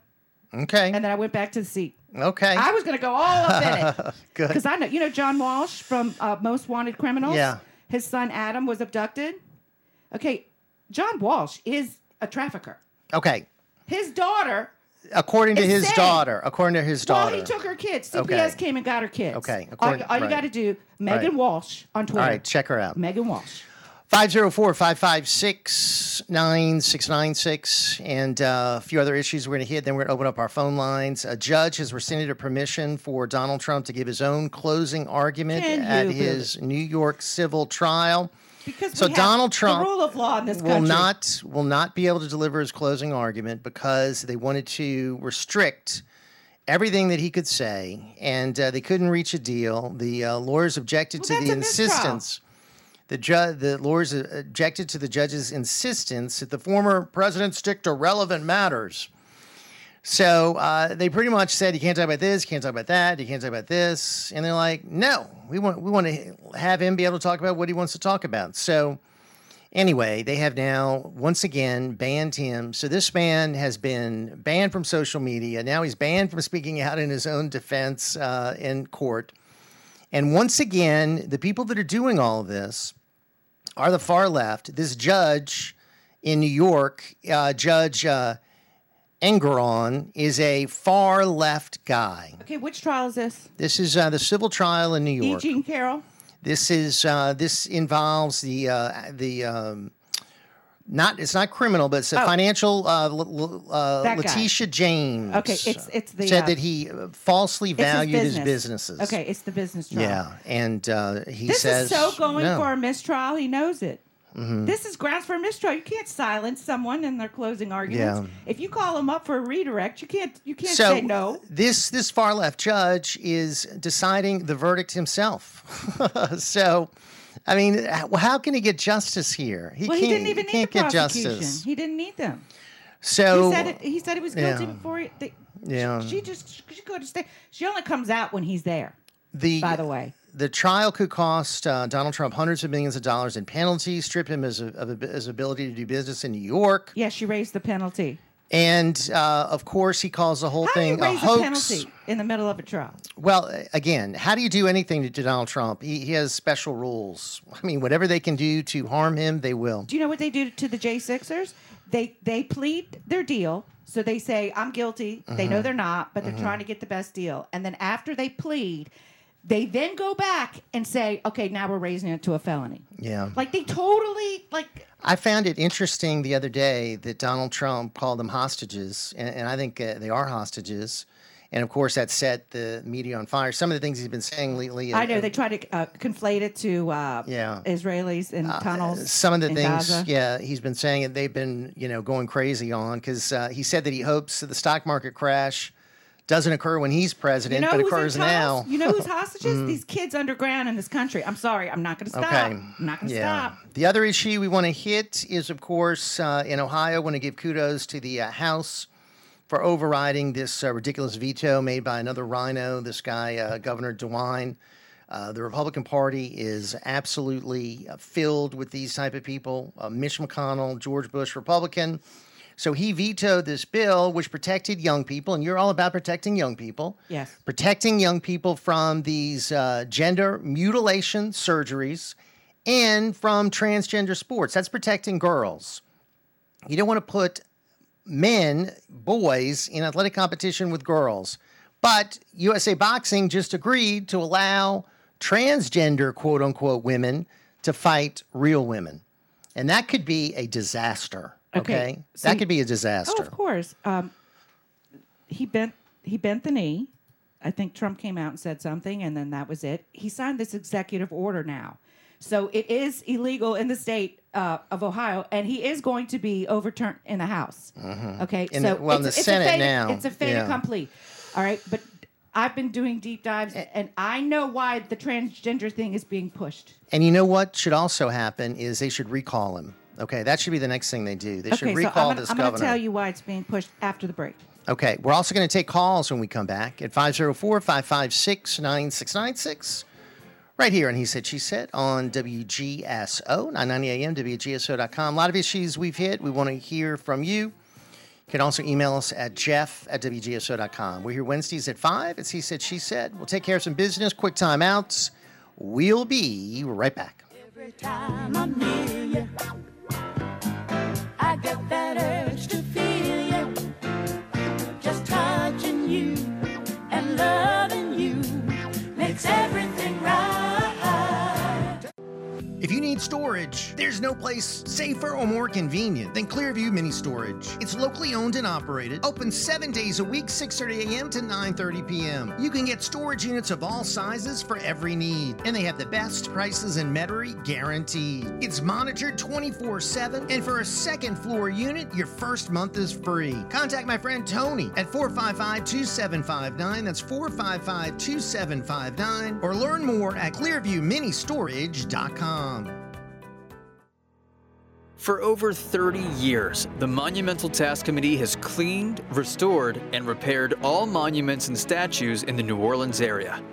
Okay. And then I went back to the seat. Okay. I was going to go all up in it. Good. Because I know, you know John Walsh from uh, Most Wanted Criminals? Yeah. His son Adam was abducted. Okay, John Walsh is a trafficker. Okay. His daughter... According to his saying, daughter. According to his daughter. Well, he took her kids. C P S okay. came and got her kids. Okay. According, all all right. you got to do, Megan right. Walsh on Twitter. All right, check her out. Megan Walsh. five oh four, five five six, nine six nine six. And uh, a few other issues we're going to hit. Then we're going to open up our phone lines. A judge has rescinded a permission for Donald Trump to give his own closing argument Can at his New York civil trial. Because so Donald Trump the rule of law in this will not will not be able to deliver his closing argument because they wanted to restrict everything that he could say, and uh, they couldn't reach a deal. The uh, lawyers objected well, to the insistence. The ju- the lawyers objected to the judge's insistence that the former president stick to relevant matters. So uh, they pretty much said, you can't talk about this, you can't talk about that, you can't talk about this. And they're like, no, we want we want to have him be able to talk about what he wants to talk about. So anyway, they have now, once again, banned him. So this man has been banned from social media. Now he's banned from speaking out in his own defense uh, in court. And once again, the people that are doing all of this are the far left. This judge in New York, uh, Judge... Uh, Engeron is a far-left guy. Okay, which trial is this? This is uh, the civil trial in New York. E. Jean Carroll? This is uh, this involves the uh, the um, not it's not criminal, but it's a oh. financial. Uh, l- uh, Letitia guy. James. Okay, it's it's the said uh, that he falsely valued his, business. his businesses. Okay, it's the business trial. Yeah, and uh, he this says this is so going no. for a mistrial. He knows it. Mm-hmm. This is grounds for a mistrial. You can't silence someone in their closing arguments. Yeah. If you call them up for a redirect, you can't you can't so say no. This this far left judge is deciding the verdict himself. So, I mean, how can he get justice here? He well, can't, he didn't even he need the prosecution. Get justice. He didn't need them. So he said it, he said he was guilty yeah. before. He, they, yeah. She, she just she go to stay. She only comes out when he's there. The, by the way. The trial could cost uh, Donald Trump hundreds of millions of dollars in penalties, strip him as a, of his ability to do business in New York. Yeah, she raised the penalty. And, uh, of course, he calls the whole how thing do you raise a hoax. A penalty in the middle of a trial? Well, again, how do you do anything to Donald Trump? He, he has special rules. I mean, whatever they can do to harm him, they will. Do you know what they do to the J sixers? They, they plead their deal. So they say, I'm guilty. Mm-hmm. They know they're not, but they're mm-hmm. trying to get the best deal. And then after they plead... They then go back and say, okay, now we're raising it to a felony. Yeah. Like, they totally, like... I found it interesting the other day that Donald Trump called them hostages, and, and I think uh, they are hostages. And, of course, that set the media on fire. Some of the things he's been saying lately... Uh, I know. They try to uh, conflate it to uh, yeah. Israelis in tunnels uh, Some of the things, Gaza. yeah, he's been saying, and they've been, you know, going crazy on, because uh, he said that he hopes that the stock market crash... doesn't occur when he's president, you know but occurs now. You know who's hostages? mm. These kids underground in this country. I'm sorry, I'm not going to stop. Okay. I'm not going to yeah. stop. The other issue we want to hit is, of course, uh, in Ohio, I want to give kudos to the uh, House for overriding this uh, ridiculous veto made by another rhino, this guy, uh, Governor DeWine. Uh, the Republican Party is absolutely uh, filled with these type of people. Uh, Mitch McConnell, George Bush, Republican. So he vetoed this bill, which protected young people, and you're all about protecting young people. Yes. Protecting young people from these uh, gender mutilation surgeries and from transgender sports. That's protecting girls. You don't want to put men, boys, in athletic competition with girls. But U S A Boxing just agreed to allow transgender, quote-unquote, women to fight real women. And that could be a disaster. Okay, okay. So that could be a disaster. Oh, of course. Um, he bent he bent the knee. I think Trump came out and said something, and then that was it. He signed this executive order now. So it is illegal in the state Uh, of Ohio, and he is going to be overturned in the House. Mm-hmm. Okay, in so the, well, it's, in the it's Senate a fait, now, it's a fait yeah. accompli. All right, but I've been doing deep dives, and, and I know why the transgender thing is being pushed. And you know what should also happen is they should recall him. Okay, that should be the next thing they do. They okay, should recall so I'm gonna, this I'm governor. I'm going to tell you why it's being pushed after the break. Okay, we're also going to take calls when we come back at five oh four, five five six, nine six nine six. Right here, and he said, she said, on W G S O nine ninety A M, W G S O dot com. A lot of issues we've hit. We want to hear from you. You can also email us at Jeff at W G S O dot com. We're here Wednesdays at five. It's He Said, She Said. We'll take care of some business, quick timeouts. We'll be right back. Every time I'm near you, I get that urge to feel you. Just touching you and loving you makes everything right. If you need storage, there's no place safer or more convenient than Clearview Mini Storage. It's locally owned and operated, open seven days a week, six thirty a m to nine thirty p m You can get storage units of all sizes for every need, and they have the best prices in Metairie, guaranteed. It's monitored twenty-four seven, and for a second floor unit, your first month is free. Contact my friend Tony at four five five, two seven five nine, that's four five five, two seven five nine, or learn more at clearview mini storage dot com. For over thirty years, the Monumental Task Committee has cleaned, restored, and repaired all monuments and statues in the New Orleans area.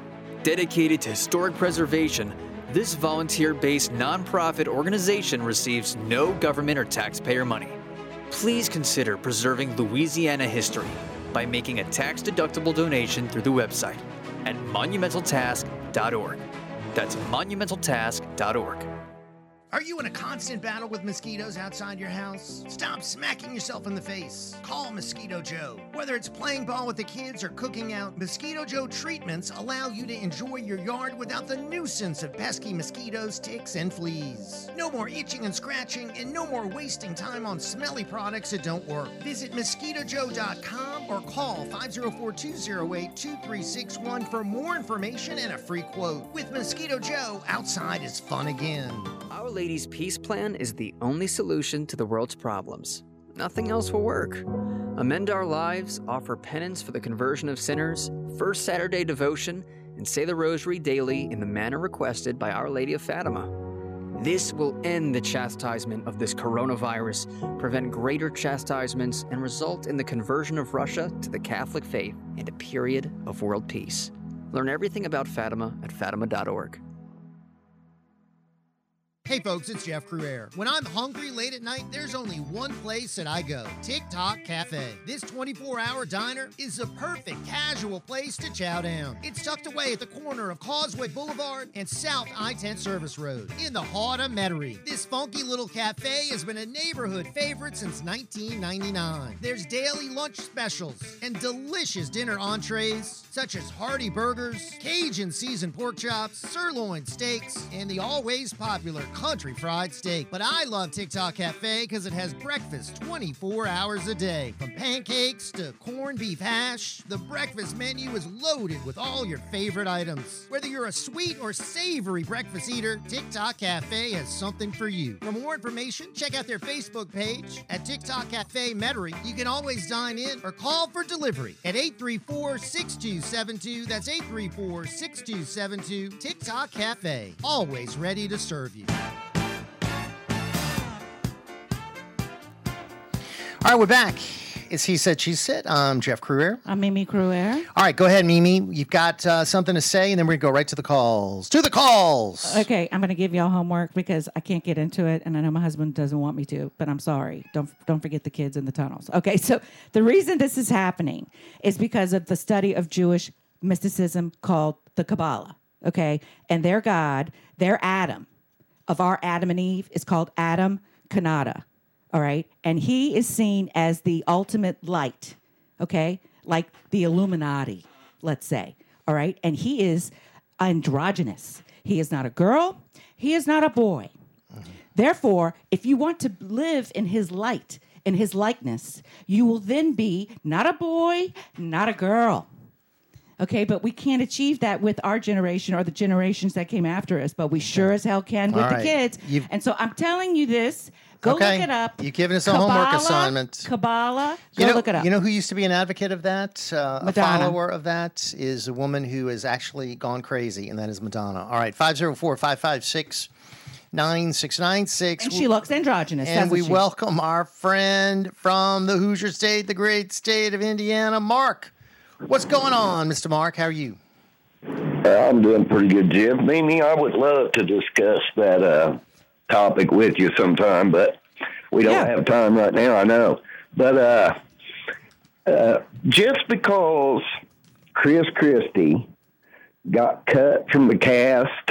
Dedicated to historic preservation, this volunteer-based nonprofit organization receives no government or taxpayer money. Please consider preserving Louisiana history by making a tax-deductible donation through the website at monumental task dot org. That's monumental task dot org. Are you in a constant battle with mosquitoes outside your house? Stop smacking yourself in the face. Call Mosquito Joe. Whether it's playing ball with the kids or cooking out, Mosquito Joe treatments allow you to enjoy your yard without the nuisance of pesky mosquitoes, ticks, and fleas. No more itching and scratching, and no more wasting time on smelly products that don't work. Visit mosquito joe dot com or call five oh four, two oh eight, two three six one for more information and a free quote. With Mosquito Joe, outside is fun again. Our Lady's Peace Plan is the only solution to the world's problems. Nothing else will work. Amend our lives, offer penance for the conversion of sinners, First Saturday devotion, and say the rosary daily in the manner requested by Our Lady of Fatima. This will end the chastisement of this coronavirus, prevent greater chastisements, and result in the conversion of Russia to the Catholic faith and a period of world peace. Learn everything about Fatima at fatima dot org. Hey folks, it's Jeff Crouere. When I'm hungry late at night, there's only one place that I go, TikTok Cafe. This twenty-four hour diner is the perfect casual place to chow down. It's tucked away at the corner of Causeway Boulevard and South I ten Service Road in the heart of Metairie. This funky little cafe has been a neighborhood favorite since nineteen ninety-nine. There's daily lunch specials and delicious dinner entrees, such as hearty burgers, Cajun seasoned pork chops, sirloin steaks, and the always popular country fried steak. But I love TikTok Cafe because it has breakfast twenty-four hours a day. From pancakes to corned beef hash, the breakfast menu is loaded with all your favorite items. Whether you're a sweet or savory breakfast eater, TikTok Cafe has something for you. For more information, check out their Facebook page at TikTok Cafe Metairie. You can always dine in or call for delivery at eight three four, six two seven two. That's eight three four, six two seven two. TikTok Cafe, always ready to serve you. All right, we're back. It's He Said, She Said. I'm Jeff Crouere. I'm Mimi Crouere. All right, go ahead, Mimi. You've got uh, something to say, and then we're going to go right to the calls. To the calls! Okay, I'm going to give y'all homework because I can't get into it, and I know my husband doesn't want me to, but I'm sorry. Don't, don't forget the kids in the tunnels. Okay, so the reason this is happening is because of the study of Jewish mysticism called the Kabbalah, okay? And their God, their Adam, of our Adam and Eve, is called Adam Kanata. All right. And he is seen as the ultimate light. Okay. Like the Illuminati, let's say. All right. And he is androgynous. He is not a girl. He is not a boy. Mm-hmm. Therefore, if you want to live in his light, in his likeness, you will then be not a boy, not a girl. Okay, but we can't achieve that with our generation or the generations that came after us, but we sure as hell can with All right. the kids. You've... And so I'm telling you this. Go okay. look it up. You've given us a Kabbalah, homework assignment. Kabbalah. Go you know, look it up. You know who used to be an advocate of that, uh, a follower of that, is a woman who has actually gone crazy, and that is Madonna. All right, five oh four, five five six, nine six nine six. And she looks androgynous. And we she? welcome our friend from the Hoosier State, the great state of Indiana, Mark. What's going on, Mister Mark? How are you? I'm doing pretty good, Jim. Mimi, I would love to discuss that uh, topic with you sometime, but we don't yeah. have time right now, I know. But uh, uh, just because Chris Christie got cut from the cast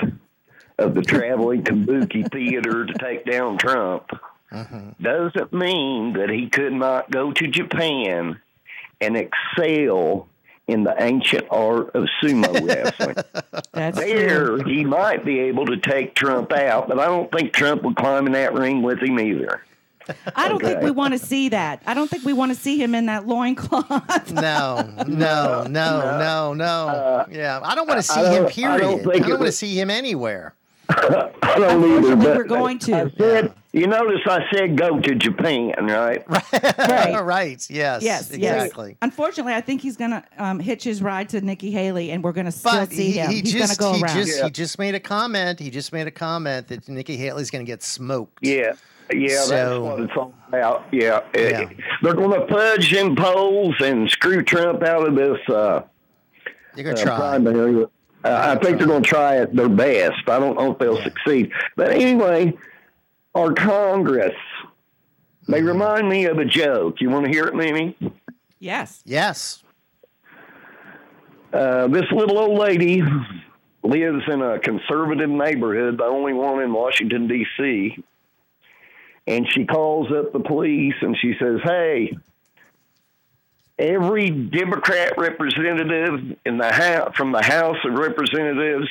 of the traveling kabuki theater to take down Trump uh-huh. doesn't mean that he could not go to Japan and excel in the ancient art of sumo wrestling. That's there, true. He might be able to take Trump out, but I don't think Trump would climb in that ring with him either. I don't okay. think we want to see that. I don't think we want to see him in that loincloth. no, no, no, no, no. Uh, yeah, I don't want to see him, period. I don't, I don't was... want to see him anywhere. I don't either, but we're going to. I said, you notice I said go to Japan, right? Right. Right. Yes. Yes. Exactly. Yes. Unfortunately, I think he's going to um, hitch his ride to Nikki Haley, and we're going to still but see he, him. He he's going to go he around. Just, yeah. He just made a comment. He just made a comment that Nikki Haley's going to get smoked. Yeah. Yeah, so, that's what it's all about. Yeah. yeah. They're going to fudge in polls and screw Trump out of this uh, You're gonna uh, try. primary. Uh, I think they're going to try it their best. I don't know if they'll succeed. But anyway, our Congress, they remind me of a joke. You want to hear it, Mimi? Yes. Yes. Uh, this little old lady lives in a conservative neighborhood, the only one in Washington, D C, and she calls up the police and she says, hey, every Democrat representative in the house, from the House of Representatives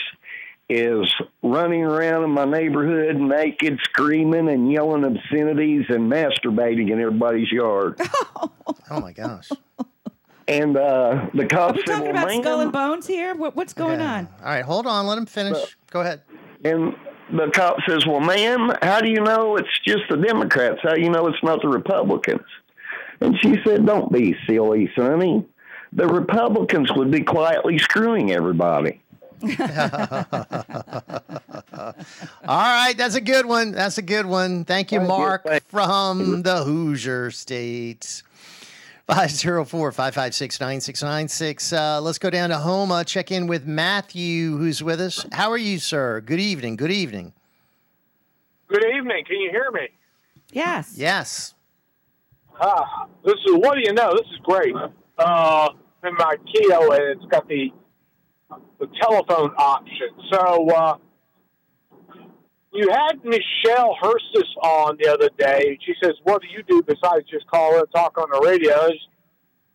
is running around in my neighborhood naked, screaming and yelling obscenities and masturbating in everybody's yard. Oh, oh my gosh. And uh, the cops said, well, are we talking about Skull and Bones here? What, what's going yeah. on? All right, hold on. Let him finish. But, Go ahead. And the cop says, well, ma'am, how do you know it's just the Democrats? How do you know it's not the Republicans? And she said, don't be silly, sonny. The Republicans would be quietly screwing everybody. All right. That's a good one. That's a good one. Thank you, Mark, from the Hoosier State. five oh four, five five six, nine six nine six. Uh, let's go down to Homa. Check in with Matthew, who's with us. How are you, sir? Good evening. Good evening. Good evening. Can you hear me? Yes. Yes. Ah, this is, what do you know? This is great. Uh, in my Keo, and it's got the the telephone option. So, uh, you had Michelle Hurstis on the other day. She says, what do you do besides just call her and talk on the radio?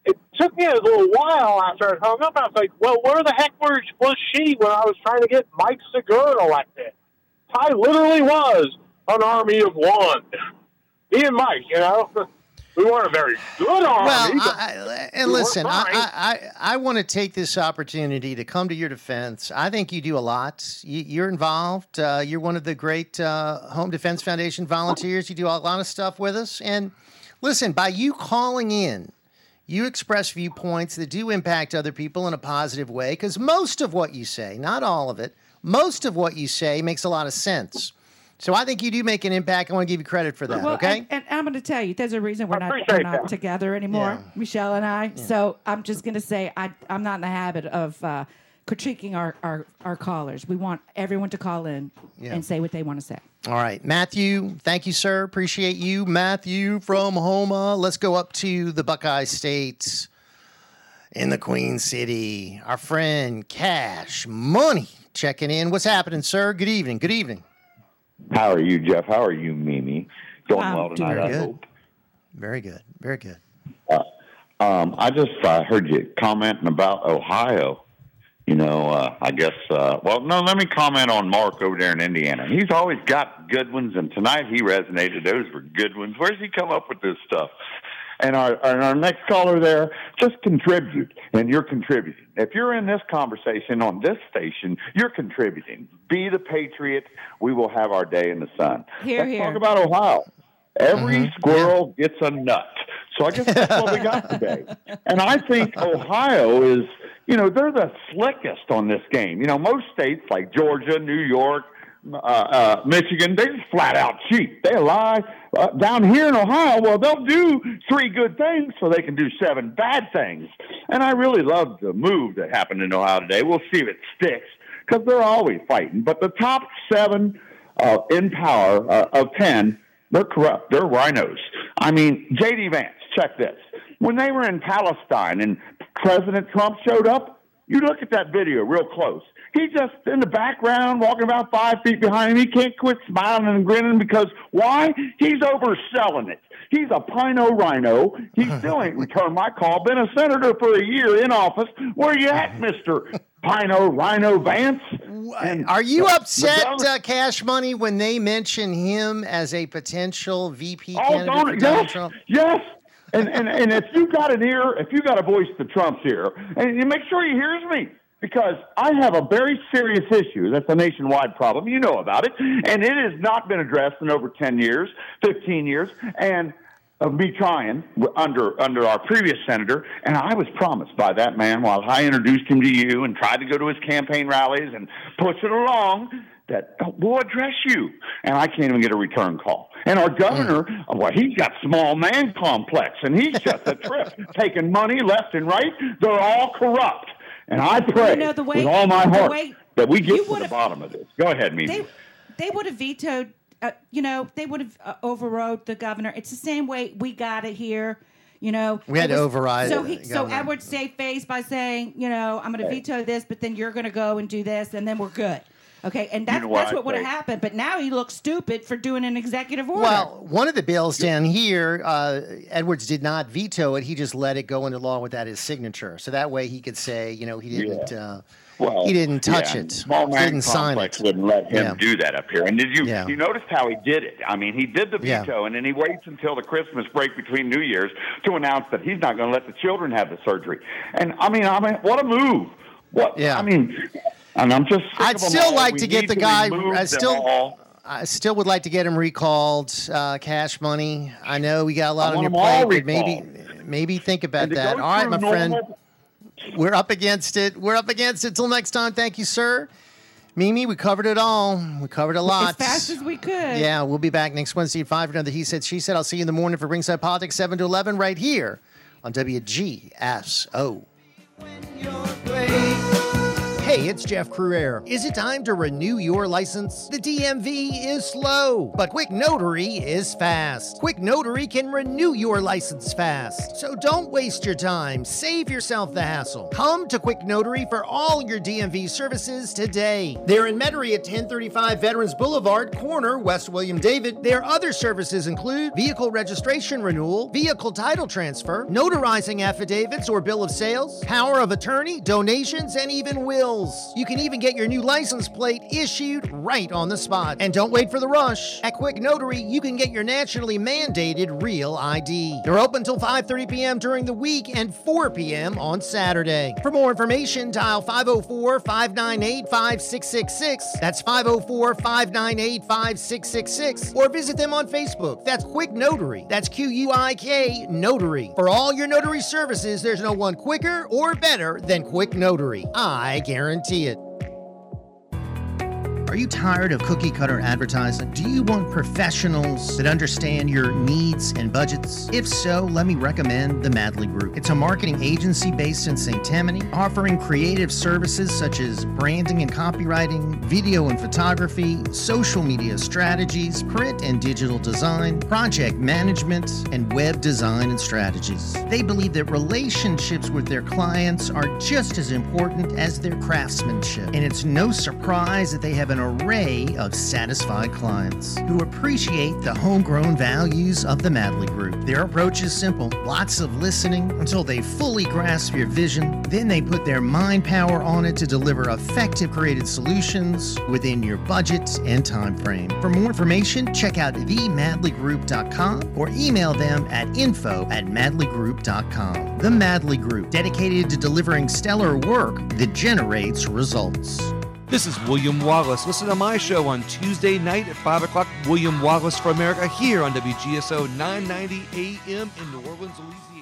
It took me a little while after I hung up. I was like, well, where the heck was she when I was trying to get Mike Segura elected? I literally was an army of one. Me and Mike, you know? We weren't a very good army. Well, I, and we listen, I, I, I, I want to take this opportunity to come to your defense. I think you do a lot. You, you're involved. Uh, you're one of the great uh, Home Defense Foundation volunteers. You do a lot of stuff with us. And listen, by you calling in, you express viewpoints that do impact other people in a positive way, because most of what you say, not all of it, most of what you say makes a lot of sense. So I think you do make an impact. I want to give you credit for that, well, okay? And, and I'm going to tell you, there's a reason we're not, we're not together anymore, yeah. Michelle and I. Yeah. So I'm just going to say I, I'm not in the habit of uh, critiquing our, our, our callers. We want everyone to call in yeah. and say what they want to say. All right. Matthew, thank you, sir. Appreciate you. Matthew from Homa. Let's go up to the Buckeye State in the Queen City. Our friend Cash Money checking in. What's happening, sir? Good evening. Good evening. How are you, Jeff? How are you, Mimi? Going wow, well tonight, I good. hope. Very good. Very good. Uh, um, I just uh, heard you commenting about Ohio. You know, uh, I guess, uh, well, no, let me comment on Mark over there in Indiana. He's always got good ones, and tonight he resonated. Those were good ones. Where's he come up with this stuff? and our, and our next caller there, just contribute, and you're contributing. If you're in this conversation on this station, you're contributing. Be the patriot. We will have our day in the sun. Here, Let's here. talk about Ohio. Every mm-hmm. squirrel gets a nut. So I guess that's what we got today. And I think Ohio is, you know, they're the slickest on this game. You know, most states like Georgia, New York, uh, uh, Michigan, they just flat out cheat. They lie. Uh, down here in Ohio, well, they'll do three good things so they can do seven bad things. And I really love the move that happened in Ohio today. We'll see if it sticks because they're always fighting. But the top seven uh, in power uh, of ten, they're corrupt. They're rhinos. I mean, J D. Vance, check this. When they were in Palestine and President Trump showed up, you look at that video real close. He's just in the background, walking about five feet behind him. He can't quit smiling and grinning because why? He's overselling it. He's a pino rhino. He still ain't returned my call. Been a senator for a year in office. Where you at, Mister Pino Rhino Vance? And are you upset, uh, Cash Money, when they mention him as a potential V P oh, candidate Donald, for Donald yes, Trump? Yes. And, and and if you got an ear, if you got a voice to Trump's ear, and you make sure he hears me, because I have a very serious issue that's a nationwide problem. You know about it, and it has not been addressed in over ten years, fifteen years, and of me trying under under our previous senator. And I was promised by that man while I introduced him to you and tried to go to his campaign rallies and push it along, that we'll address you. And I can't even get a return call. And our governor, mm. well, he's got small man complex, and he's just a trip, taking money left and right. They're all corrupt. And I pray you know, the way, with all my heart way, that we get to the bottom of this. Go ahead, Mimi. They, they would have vetoed, uh, you know, they would have uh, overrode the governor. It's the same way we got it here. You know, we had was, to override. So, he, so Edward saved face by saying, you know, I'm going to veto this, but then you're going to go and do this, and then we're good. Okay, and that's, you know what, that's what would have happened. But now he looks stupid for doing an executive order. Well, one of the bills down here, uh, Edwards did not veto it. He just let it go into law without his signature. So that way he could say, you know, he didn't yeah. uh, well, he didn't touch yeah. it. Small man didn't sign it. Wouldn't let him yeah. do that up here. And did you yeah. you noticed how he did it? I mean, he did the veto, yeah. and then he waits until the Christmas break between New Year's to announce that he's not going to let the children have the surgery. And I mean, I mean, what a move! What yeah. I mean. And I'm just. I'd still like to get the guy. I still, I still would like to get him recalled. Uh, Cash Money. I know we got a lot on your plate, but maybe, maybe think about that. All right, my friend. We're up against it. We're up against it. Till next time. Thank you, sir. Mimi, we covered it all. We covered a lot. As fast as we could. Yeah, we'll be back next Wednesday at five for another He Said, She Said. I'll see you in the morning for Ringside Politics, seven to eleven, right here on W G S O. When you're great. Hey, it's Jeff Crouere. Is it time to renew your license? The D M V is slow, but Quick Notary is fast. Quick Notary can renew your license fast. So don't waste your time. Save yourself the hassle. Come to Quick Notary for all your D M V services today. They're in Metairie at ten thirty-five Veterans Boulevard, corner West William David. Their other services include vehicle registration renewal, vehicle title transfer, notarizing affidavits or bill of sales, power of attorney, donations, and even wills. You can even get your new license plate issued right on the spot. And don't wait for the rush. At Quick Notary, you can get your nationally mandated real I D. They're open till five thirty p.m. during the week and four p.m. on Saturday. For more information, dial five oh four, five nine eight, five six six six. That's five oh four, five nine eight, five six six six. Or visit them on Facebook. That's Quick Notary. That's Q U I K Notary. For all your notary services, there's no one quicker or better than Quick Notary. I guarantee Guarantee it. Are you tired of cookie-cutter advertising? Do you want professionals that understand your needs and budgets? If so, let me recommend the Madley Group. It's a marketing agency based in Saint Tammany, offering creative services such as branding and copywriting, video and photography, social media strategies, print and digital design, project management, and web design and strategies. They believe that relationships with their clients are just as important as their craftsmanship, and it's no surprise that they have an array of satisfied clients who appreciate the homegrown values of the Madley Group. Their approach is simple. Lots of listening until they fully grasp your vision. Then they put their mind power on it to deliver effective created solutions within your budget and time frame. For more information, check out the madley group dot com or email them at info at madley group dot com. The Madley Group, dedicated to delivering stellar work that generates results. This is William Wallace. Listen to my show on Tuesday night at five o'clock, William Wallace for America, here on W G S O nine ninety A M in New Orleans, Louisiana.